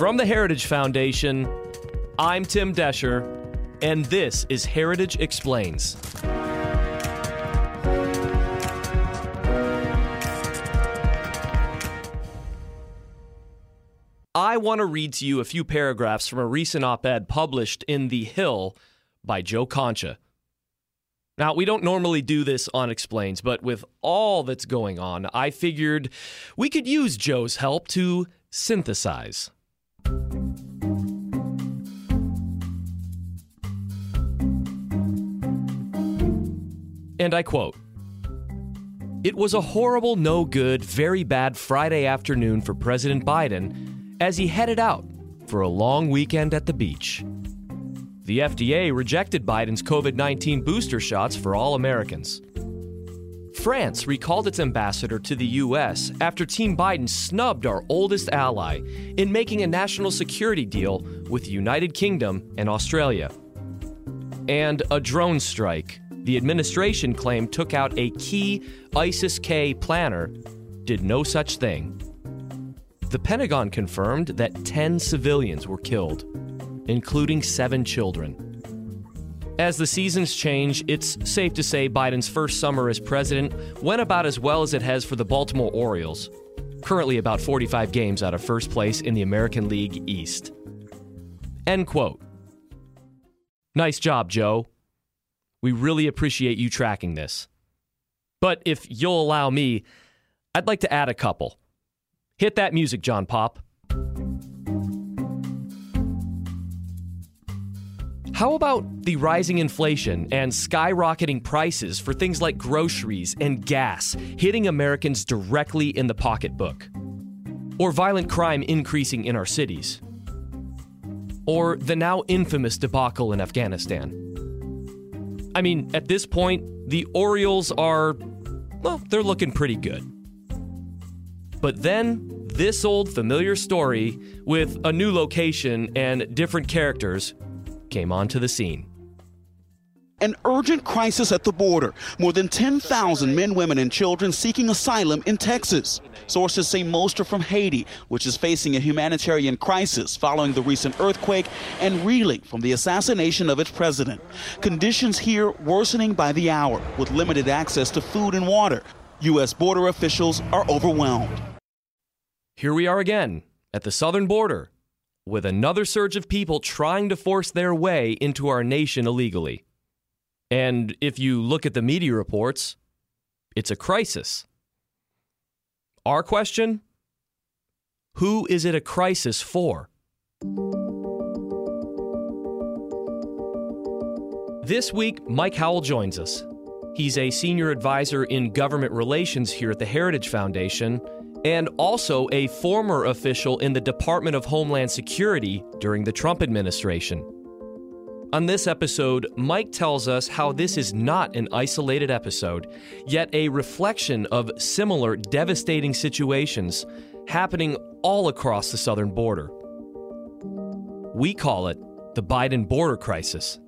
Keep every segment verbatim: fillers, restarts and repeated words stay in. From the Heritage Foundation, I'm Tim Descher, and this is Heritage Explains. I want to read to you a few paragraphs from a recent op-ed published in The Hill by Joe Concha. Now, we don't normally do this on Explains, but with all that's going on, I figured we could use Joe's help to synthesize. And I quote, "It was a horrible, no good, very bad Friday afternoon for President Biden as he headed out for a long weekend at the beach. The F D A rejected Biden's covid nineteen booster shots for all Americans. France recalled its ambassador to the U S after Team Biden snubbed our oldest ally in making a national security deal with the United Kingdom and Australia. And a drone strike the administration claimed took out a key ISIS-K planner did no such thing. The Pentagon confirmed that ten civilians were killed, including seven children." As the seasons change, it's safe to say Biden's first summer as president went about as well as it has for the Baltimore Orioles, currently about forty-five games out of first place in the American League East. End quote. Nice job, Joe. We really appreciate you tracking this. But if you'll allow me, I'd like to add a couple. Hit that music, John Popp. How about the rising inflation and skyrocketing prices for things like groceries and gas hitting Americans directly in the pocketbook? Or violent crime increasing in our cities? Or the now infamous debacle in Afghanistan? I mean, at this point, the Orioles are, well, they're looking pretty good. But then, this old familiar story with a new location and different characters came onto the scene. An urgent crisis at the border. More than ten thousand men, women, and children seeking asylum in Texas. Sources say most are from Haiti, which is facing a humanitarian crisis following the recent earthquake and reeling from the assassination of its president. Conditions here worsening by the hour, with limited access to food and water. U S border officials are overwhelmed. Here we are again at the southern border, with another surge of people trying to force their way into our nation illegally. And if you look at the media reports, it's a crisis. Our question? Who is it a crisis for? This week, Mike Howell joins us. He's a senior advisor in government relations here at the Heritage Foundation, and also a former official in the Department of Homeland Security during the Trump administration. On this episode, Mike tells us how this is not an isolated episode, yet a reflection of similar devastating situations happening all across the southern border. We call it the Biden border crisis.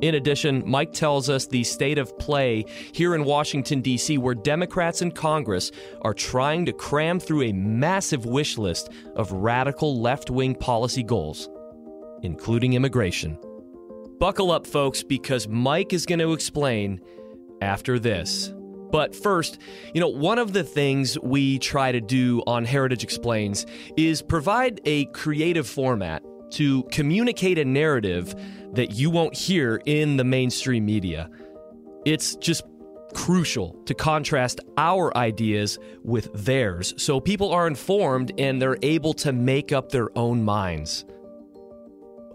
In addition, Mike tells us the state of play here in Washington, D C, where Democrats in Congress are trying to cram through a massive wish list of radical left-wing policy goals, including immigration. Buckle up, folks, because Mike is going to explain after this. But first, you know, one of the things we try to do on Heritage Explains is provide a creative format to communicate a narrative that you won't hear in the mainstream media. It's just crucial to contrast our ideas with theirs so people are informed and they're able to make up their own minds.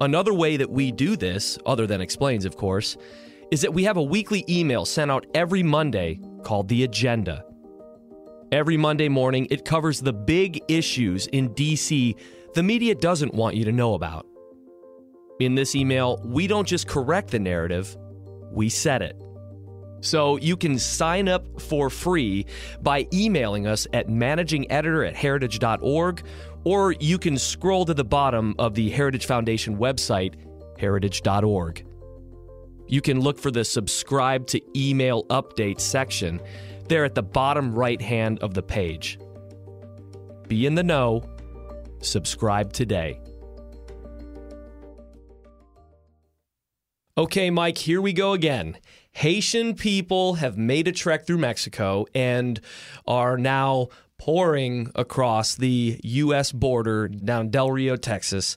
Another way that we do this, other than Explains, of course, is that we have a weekly email sent out every Monday called The Agenda. Every Monday morning, it covers the big issues in D C the media doesn't want you to know about. In this email, we don't just correct the narrative, we set it. So you can sign up for free by emailing us at managing editor at heritage dot org, or you can scroll to the bottom of the Heritage Foundation website, heritage dot org. You can look for the subscribe to email update section there at the bottom right hand of the page. Be in the know Subscribe today. Okay, Mike, here we go again. Haitian people have made a trek through Mexico and are now pouring across the U S border down Del Rio, Texas.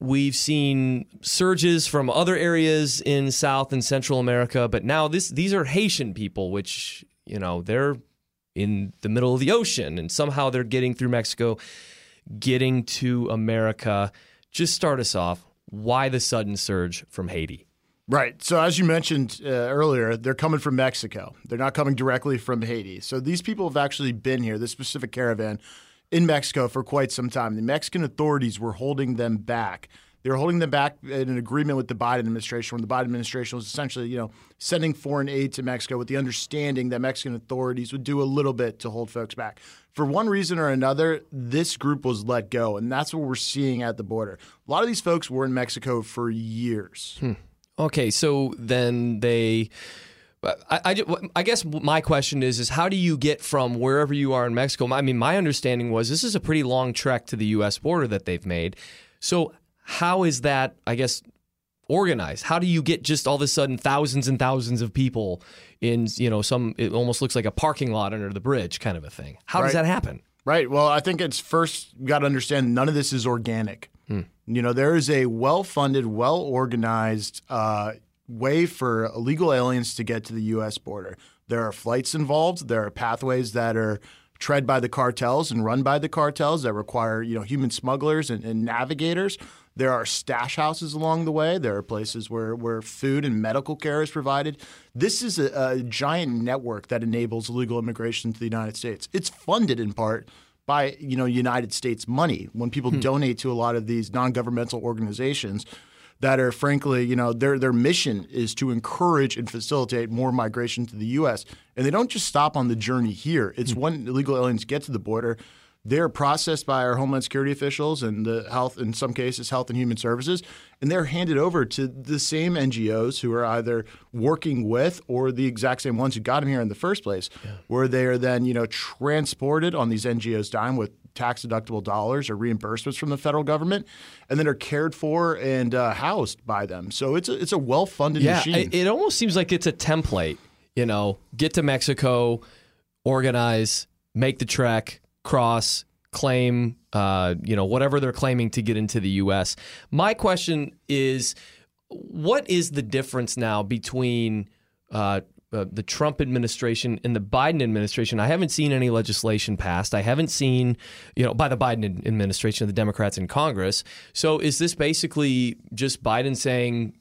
We've seen surges from other areas in South and Central America, but now this these are Haitian people, which, you know, they're in the middle of the ocean, and somehow they're getting through Mexico, getting to America. Just start us off. Why the sudden surge from Haiti? Right. So as you mentioned uh, earlier, they're coming from Mexico. They're not coming directly from Haiti. So these people have actually been here, this specific caravan, in Mexico for quite some time. The Mexican authorities were holding them back. They were holding them back in an agreement with the Biden administration, when the Biden administration was essentially, you know, sending foreign aid to Mexico with the understanding that Mexican authorities would do a little bit to hold folks back. For one reason or another, this group was let go, and that's what we're seeing at the border. A lot of these folks were in Mexico for years. Hmm. Okay, so then they I, I, I guess my question is, is how do you get from wherever you are in Mexico? I mean, my understanding was this is a pretty long trek to the U S border that they've made. So how is that, I guess, organized? How do you get just all of a sudden thousands and thousands of people in, you know, some, it almost looks like a parking lot under the bridge kind of a thing? How right. does that happen? Right. Well, I think it's first you got to understand none of this is organic. Hmm. You know, there is a well-funded, well-organized uh way for illegal aliens to get to the U S border. There are flights involved. There are pathways that are tread by the cartels and run by the cartels that require, you know, human smugglers and, and navigators. There are stash houses along the way. There are places where, where food and medical care is provided. This is a, a giant network that enables illegal immigration to the United States. It's funded in part by, you know, United States money. When people hmm. donate to a lot of these non-governmental organizations that are, frankly, you know, their their mission is to encourage and facilitate more migration to the U S. And they don't just stop on the journey here. It's mm-hmm. when illegal aliens get to the border, they're processed by our Homeland Security officials and the health, in some cases, Health and Human Services, and they're handed over to the same N G Os who are either working with or the exact same ones who got them here in the first place, yeah. where they are then, you know, transported on these N G Os' dime with tax-deductible dollars or reimbursements from the federal government, and then are cared for and uh, housed by them. So it's a, it's a well-funded yeah, machine. It, it almost seems like it's a template, you know, get to Mexico, organize, make the trek, cross, claim, uh, you know, whatever they're claiming to get into the U S. My question is, what is the difference now between uh, Uh, the Trump administration and the Biden administration? I haven't seen any legislation passed. I haven't seen, you know, by the Biden administration, the Democrats in Congress. So is this basically just Biden saying,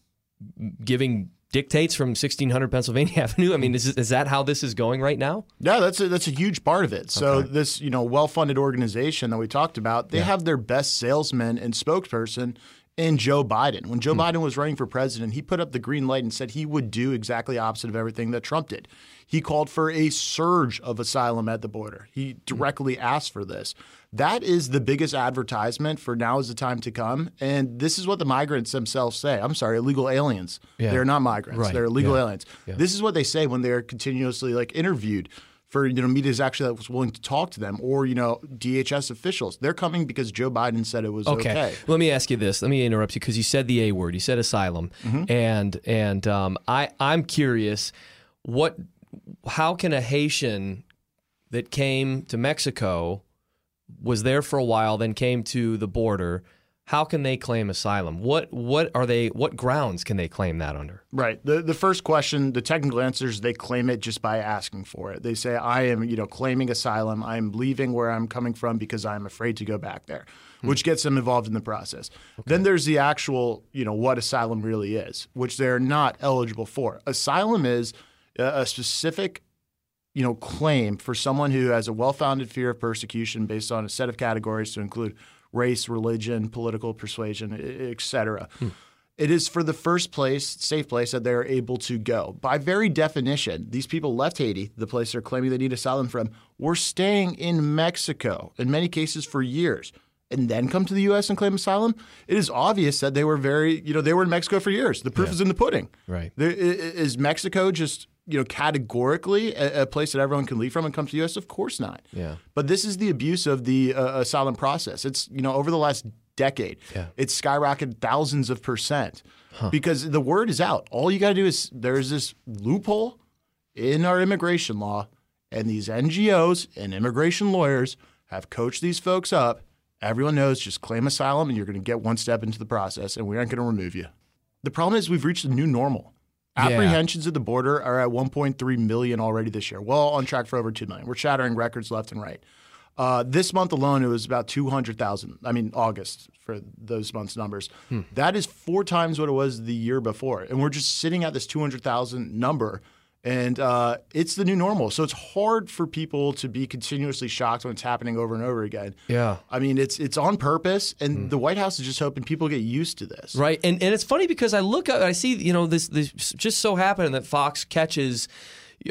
giving dictates from sixteen hundred Pennsylvania Avenue? I mean, is is that how this is going right now? Yeah, that's a, that's a huge part of it. So okay. this, you know, well-funded organization that we talked about, they yeah. have their best salesman and spokesperson in Joe Biden. When Joe hmm. Biden was running for president, he put up the green light and said he would do exactly opposite of everything that Trump did. He called for a surge of asylum at the border. He directly hmm. asked for this. That is the biggest advertisement for now is the time to come. And this is what the migrants themselves say. I'm sorry, illegal aliens. Yeah. They're not migrants. Right. They're illegal yeah. aliens. Yeah. This is what they say when they're continuously like interviewed for, you know, media is actually that was willing to talk to them, or, you know, D H S officials. They're coming because Joe Biden said it was okay. okay. Let me ask you this. Let me interrupt you because you said the A word. You said asylum. Mm-hmm. And and um, I, I'm curious, what, how can a Haitian that came to Mexico, was there for a while, then came to the border, how can they claim asylum? What what are they? What grounds can they claim that under? Right. The the first question, the technical answer is they claim it just by asking for it. They say, I am, you know, claiming asylum. I am leaving where I'm coming from because I'm afraid to go back there, hmm. which gets them involved in the process. Okay. Then there's the actual, you know, what asylum really is, which they're not eligible for. Asylum is a, a specific, you know, claim for someone who has a well-founded fear of persecution based on a set of categories to include race, religion, political persuasion, et cetera. Hmm. It is for the first place, safe place that they're able to go. By very definition, these people left Haiti, the place they're claiming they need asylum from, were staying in Mexico, in many cases for years. and then come to the U S and claim asylum, it is obvious that they were very, you know, they were in Mexico for years. The proof yeah. is in the pudding. Right. There, is Mexico just, you know, categorically a, a place that everyone can leave from and come to the U S? Of course not. Yeah. But this is the abuse of the uh, asylum process. It's, you know, over the last decade, yeah. it's skyrocketed thousands of percent huh. because the word is out. All you got to do is there's this loophole in our immigration law, and these N G Os and immigration lawyers have coached these folks up. Everyone knows just claim asylum and you're going to get one step into the process and we aren't going to remove you. The problem is we've reached a new normal. Apprehensions yeah. at the border are at one point three million already this year. Well, on track for over two million. We're shattering records left and right. Uh, this month alone, it was about two hundred thousand. I mean, August for those months' numbers. Hmm. That is four times what it was the year before. And we're just sitting at this two hundred thousand number. And uh, it's the new normal. So it's hard for people to be continuously shocked when it's happening over and over again. Yeah. I mean, it's it's on purpose. And mm. the White House is just hoping people get used to this. Right. And and it's funny because I look up, I see, you know, this, this just so happened that Fox catches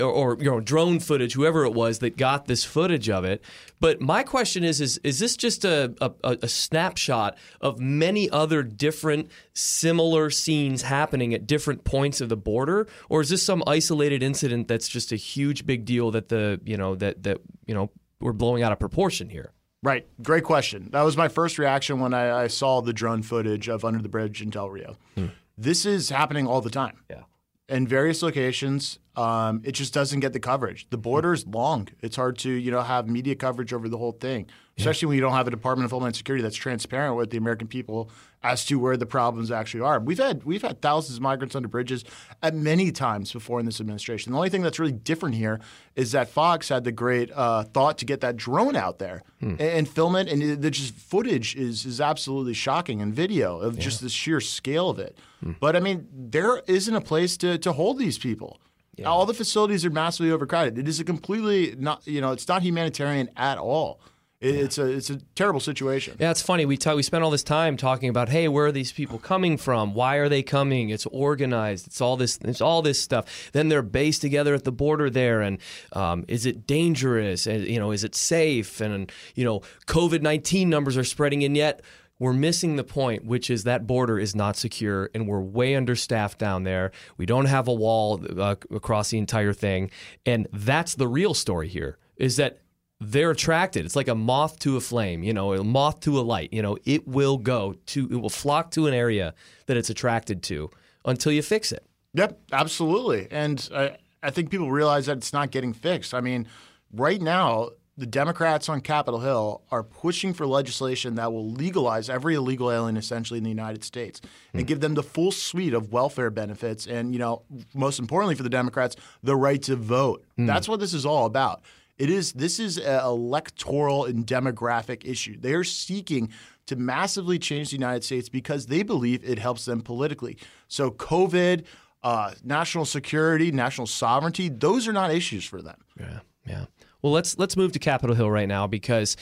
or, or, you know, drone footage, whoever it was that got this footage of it. But my question is, is, is this just a, a, a snapshot of many other different similar scenes happening at different points of the border? Or is this some isolated incident that's just a huge big deal that the, you know, that, that, you know, we're blowing out of proportion here? Right. Great question. That was my first reaction when I, I saw the drone footage of Under the Bridge in Del Rio. Hmm. This is happening all the time. Yeah. In various locations, um, it just doesn't get the coverage. The border is long. It's hard to, you know, have media coverage over the whole thing, especially yeah. when you don't have a Department of Homeland Security that's transparent with the American people as to where the problems actually are. We've had we've had thousands of migrants under bridges at many times before in this administration. The only thing that's really different here is that Fox had the great uh, thought to get that drone out there hmm. and, and film it. And it, the just footage is is absolutely shocking, and video of yeah. just the sheer scale of it. Hmm. But I mean, there isn't a place to to hold these people. Yeah. All the facilities are massively overcrowded. It is a completely not, you know, it's not humanitarian at all. It, yeah. It's a it's a terrible situation. Yeah, it's funny. We t- we spent all this time talking about, hey, where are these people coming from? Why are they coming? It's organized. It's all this. It's all this stuff. Then they're based together at the border there, and um, is it dangerous? And you know, is it safe? And you know, COVID nineteen numbers are spreading, and yet we're missing the point, which is that border is not secure, and we're way understaffed down there. We don't have a wall uh, across the entire thing, and that's the real story here. Is that they're attracted. It's like a moth to a flame, you know, a moth to a light. You know, it will go to, it will flock to an area that it's attracted to until you fix it. Yep, absolutely. And I, I think people realize that it's not getting fixed. I mean, right now, the Democrats on Capitol Hill are pushing for legislation that will legalize every illegal alien essentially in the United States and mm. give them the full suite of welfare benefits and, you know, most importantly for the Democrats, the right to vote. Mm. That's what this is all about. It is. This is an electoral and demographic issue. They are seeking to massively change the United States because they believe it helps them politically. So COVID, uh, national security, national sovereignty, those are not issues for them. Yeah, yeah. Well, let's let's move to Capitol Hill right now because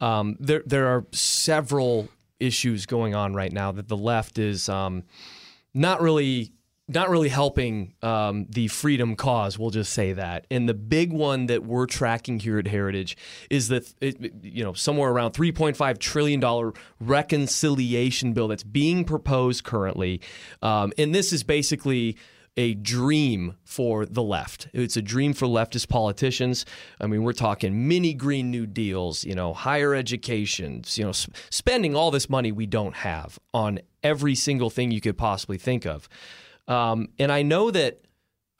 um, there there are several issues going on right now that the left is um, not really. Not really helping um, the freedom cause, we'll just say that. And the big one that we're tracking here at Heritage is the, it, you know, somewhere around three point five trillion dollars reconciliation bill that's being proposed currently. Um, and this is basically a dream for the left. It's a dream for leftist politicians. I mean, we're talking mini Green New Deals, you know, higher education, you know, sp- spending all this money we don't have on every single thing you could possibly think of. Um, and I know that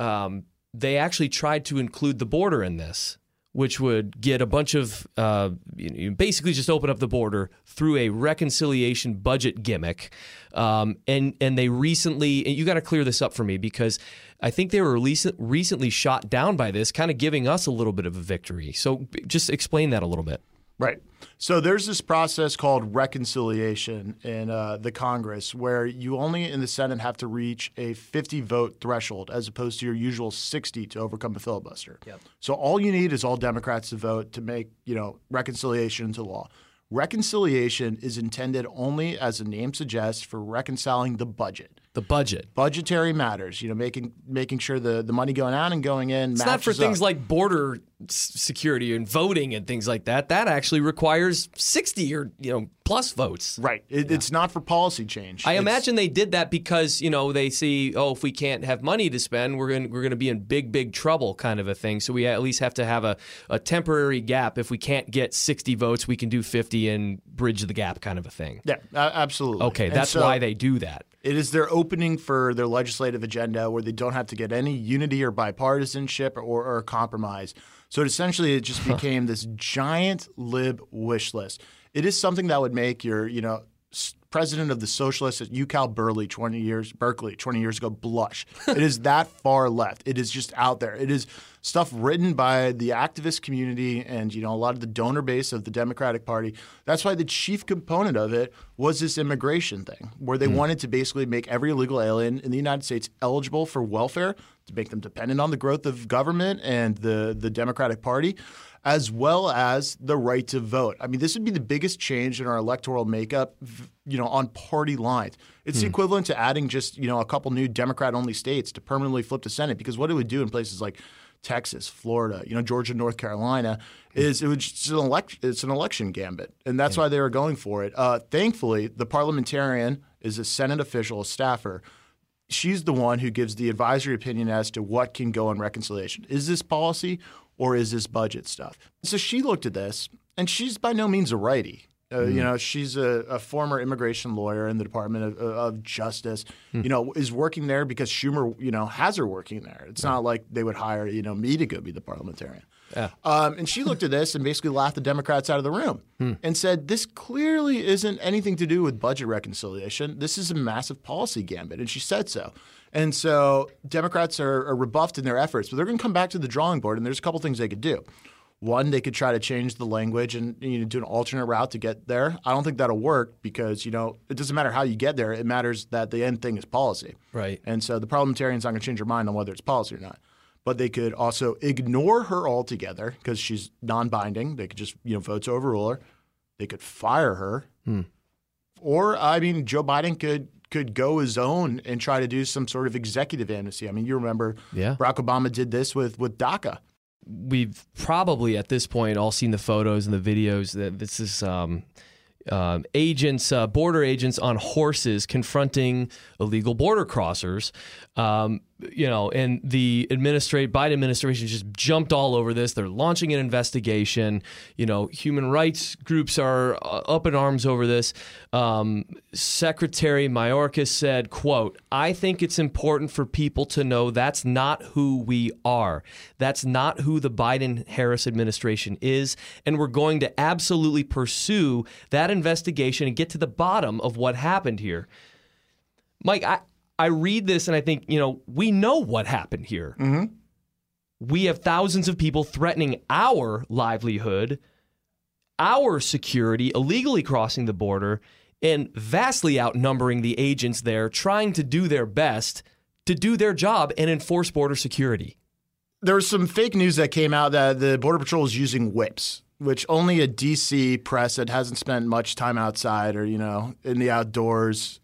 um, they actually tried to include the border in this, which would get a bunch of uh, you know, basically just open up the border through a reconciliation budget gimmick. Um, and, and they recently – and you got to clear this up for me because I think they were recent, recently shot down by this, kind of giving us a little bit of a victory. So just explain that a little bit. Right. So there's this process called reconciliation in uh, the Congress where you only in the Senate have to reach a fifty vote threshold as opposed to your usual sixty to overcome a filibuster. Yep. So all you need is all Democrats to vote to make, you know, reconciliation into law. Reconciliation is intended only, as the name suggests, for reconciling the budget. The budget. Budgetary matters, you know, making making sure the, the money going out and going in matches up. It's not for things like border security and voting and things like that, that actually requires sixty or you know plus votes. Right. It, yeah. It's not for policy change. I it's, imagine they did that because you know they see, oh, if we can't have money to spend, we're going we're going to be in big big trouble, kind of a thing. So we at least have to have a, a temporary gap. If we can't get sixty votes, we can do fifty and bridge the gap, kind of a thing. Yeah, uh, absolutely. Okay, and that's so why they do that. It is their opening for their legislative agenda, where they don't have to get any unity or bipartisanship or, or compromise. So it essentially, it just became this giant lib wish list. It is something that would make your, you know, president of the socialists at U Cal Berkeley twenty years, Berkeley twenty years ago, blush. It is that far left. It is just out there. It is stuff written by the activist community and, you know, a lot of the donor base of the Democratic Party. That's why the chief component of it was this immigration thing, where they mm. wanted to basically make every illegal alien in the United States eligible for welfare, to make them dependent on the growth of government and the, the Democratic Party, as well as the right to vote. I mean, this would be the biggest change in our electoral makeup, you know, on party lines. It's hmm. the equivalent to adding just, you know, a couple new Democrat-only states to permanently flip the Senate, because what it would do in places like Texas, Florida, you know, Georgia, North Carolina, is it would just an elect, it's an election gambit, and that's yeah. why they were going for it. Uh, thankfully, the parliamentarian is a Senate official, a staffer. She's the one who gives the advisory opinion as to what can go in reconciliation. Is this policy or is this budget stuff? So she looked at this, and she's by no means a righty. Uh, mm. You know, she's a, a former immigration lawyer in the Department of, of Justice, mm. you know, is working there because Schumer, you know, has her working there. It's yeah. not like they would hire, you know, me to go be the parliamentarian. Yeah. Um, and she looked at this and basically laughed the Democrats out of the room hmm. and said, this clearly isn't anything to do with budget reconciliation. This is a massive policy gambit. And she said so. And so Democrats are, are rebuffed in their efforts, but they're going to come back to the drawing board, and there's a couple things they could do. One, they could try to change the language and, you know, do an alternate route to get there. I don't think that'll work because, you know, it doesn't matter how you get there. It matters that the end thing is policy. Right. And so the parliamentarian's not going to change her mind on whether it's policy or not. But they could also ignore her altogether because she's non-binding. They could just, you know, vote to overrule her. They could fire her. Hmm. Or, I mean, Joe Biden could could go his own and try to do some sort of executive amnesty. I mean, you remember yeah. Barack Obama did this with, with DACA. We've probably at this point all seen the photos and the videos that this is um, – Um, agents, uh, border agents on horses confronting illegal border crossers, um, you know, and the administrate Biden administration just jumped all over this. They're launching an investigation. You know, human rights groups are uh, up in arms over this. Um, Secretary Mayorkas said, quote, "I think it's important for people to know that's not who we are. That's not who the Biden-Harris administration is. And we're going to absolutely pursue that investigation and get to the bottom of what happened here." Mike, I, I read this and I think, you know, we know what happened here. Mm-hmm. We have thousands of people threatening our livelihood, our security, illegally crossing the border, and vastly outnumbering the agents there trying to do their best to do their job and enforce border security. There was some fake news that came out that the Border Patrol is using whips, which only a D C press that hasn't spent much time outside or, you know, in the outdoors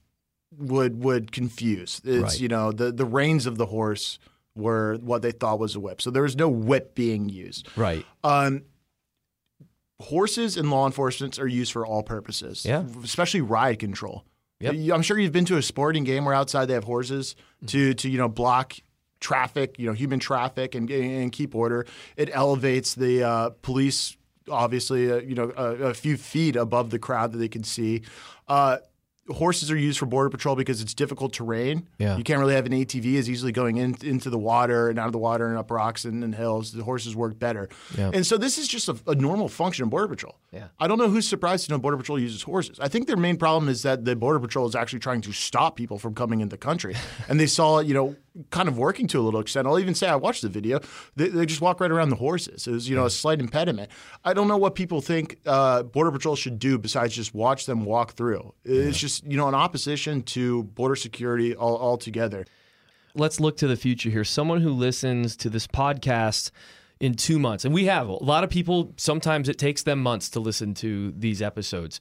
would would confuse. It's, right. you know, the, the reins of the horse were what they thought was a whip. So there was no whip being used. Right. Um, horses and law enforcement are used for all purposes, yeah. especially riot control. Yep. I'm sure you've been to a sporting game where outside they have horses to, to you know, block – traffic, you know, human traffic and, and keep order. It elevates the uh, police, obviously, uh, you know, a, a few feet above the crowd that they can see. Uh, horses are used for border patrol because it's difficult terrain. Yeah. You can't really have an A T V as easily going in, into the water and out of the water and up rocks and, and hills. The horses work better. Yeah. And so this is just a, a normal function of Border Patrol. Yeah. I don't know who's surprised to know Border Patrol uses horses. I think their main problem is that the Border Patrol is actually trying to stop people from coming in the country. And they saw, you know, kind of working to a little extent. I'll even say I watched the video. They, they just walk right around the horses. It was, you know, a slight impediment. I don't know what people think uh, Border Patrol should do besides just watch them walk through. It's yeah. just, you know, an opposition to border security all, altogether. Let's look to the future here. Someone who listens to this podcast in two months, and we have a lot of people, sometimes it takes them months to listen to these episodes.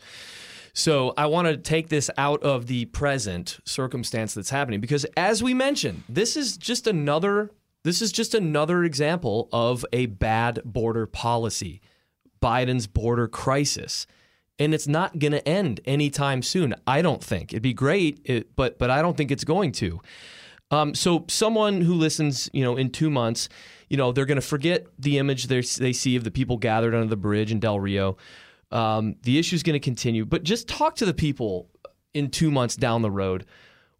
So I want to take this out of the present circumstance that's happening because, as we mentioned, this is just another – This is just another example of a bad border policy, Biden's border crisis. And it's not going to end anytime soon, I don't think. It'd be great, it, but but I don't think it's going to. Um, so someone who listens, you know, in two months, you know, they're going to forget the image they see of the people gathered under the bridge in Del Rio. Um, the issue is going to continue. But just talk to the people in two months down the road.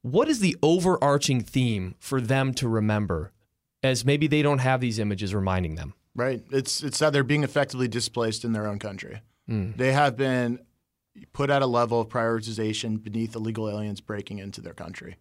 What is the overarching theme for them to remember, as maybe they don't have these images reminding them? Right. It's it's that they're being effectively displaced in their own country. Mm. They have been put at a level of prioritization beneath illegal aliens breaking into their country.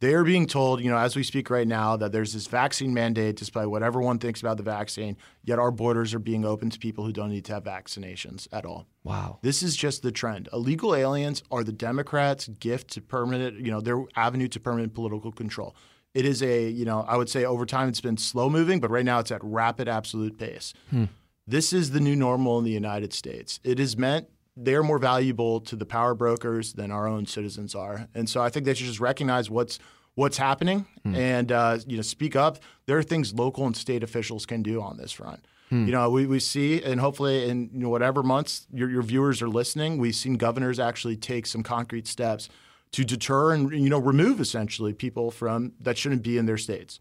They are being told, you know, as we speak right now, that there's this vaccine mandate despite whatever one thinks about the vaccine, yet our borders are being open to people who don't need to have vaccinations at all. Wow. This is just the trend. Illegal aliens are the Democrats' gift to permanent, you know, their avenue to permanent political control. It is a, you know, I would say over time it's been slow moving, but right now it's at rapid absolute pace. Hmm. This is the new normal in the United States. It is meant they're more valuable to the power brokers than our own citizens are. And so I think they should just recognize what's what's happening mm. and uh, you know, speak up. There are things local and state officials can do on this front. Mm. You know, we, we see, and hopefully in you know, whatever months your, your viewers are listening, we've seen governors actually take some concrete steps to deter and you know remove essentially people from that shouldn't be in their states.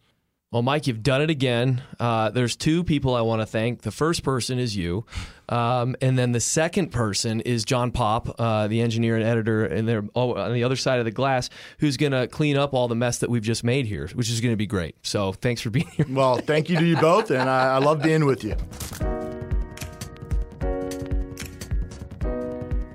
Well, Mike, you've done it again. Uh, there's two people I want to thank. The first person is you. Um, and then the second person is John Popp, uh, the engineer and editor and they're on the other side of the glass, who's going to clean up all the mess that we've just made here, which is going to be great. So thanks for being here. Well, thank you to you both, and I, I love being with you.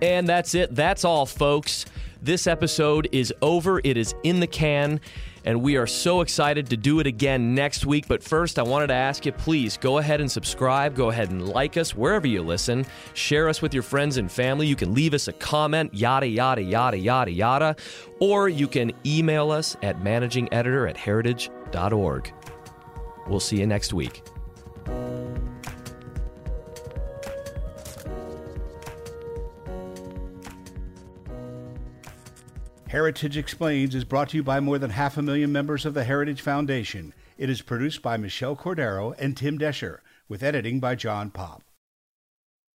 And that's it. That's all, folks. This episode is over. It is in the can. And we are so excited to do it again next week. But first, I wanted to ask you, please go ahead and subscribe. Go ahead and like us wherever you listen. Share us with your friends and family. You can leave us a comment, yada, yada, yada, yada, yada. Or you can email us at managing editor at heritage dot org. We'll see you next week. Heritage Explains is brought to you by more than half a million members of the Heritage Foundation. It is produced by Michelle Cordero and Tim Descher, with editing by John Popp.